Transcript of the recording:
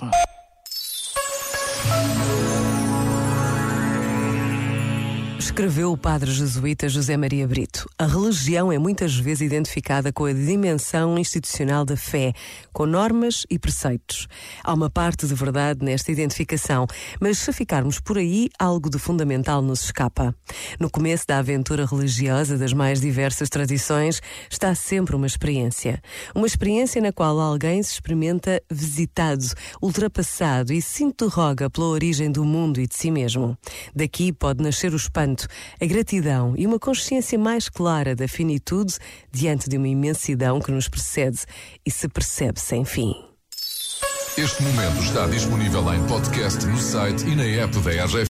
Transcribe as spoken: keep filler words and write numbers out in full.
sagen. Escreveu o padre jesuíta José Maria Brito. A religião é muitas vezes identificada com a dimensão institucional da fé, com normas e preceitos. Há uma parte de verdade nesta identificação, mas se ficarmos por aí, algo de fundamental nos escapa. No começo da aventura religiosa das mais diversas tradições, está sempre uma experiência. Uma experiência na qual alguém se experimenta visitado, ultrapassado e se interroga pela origem do mundo e de si mesmo. Daqui pode nascer o espanto, a gratidão e uma consciência mais clara da finitude diante de uma imensidão que nos precede e se percebe sem fim. Este momento está disponível em podcast no site e na app da R F E.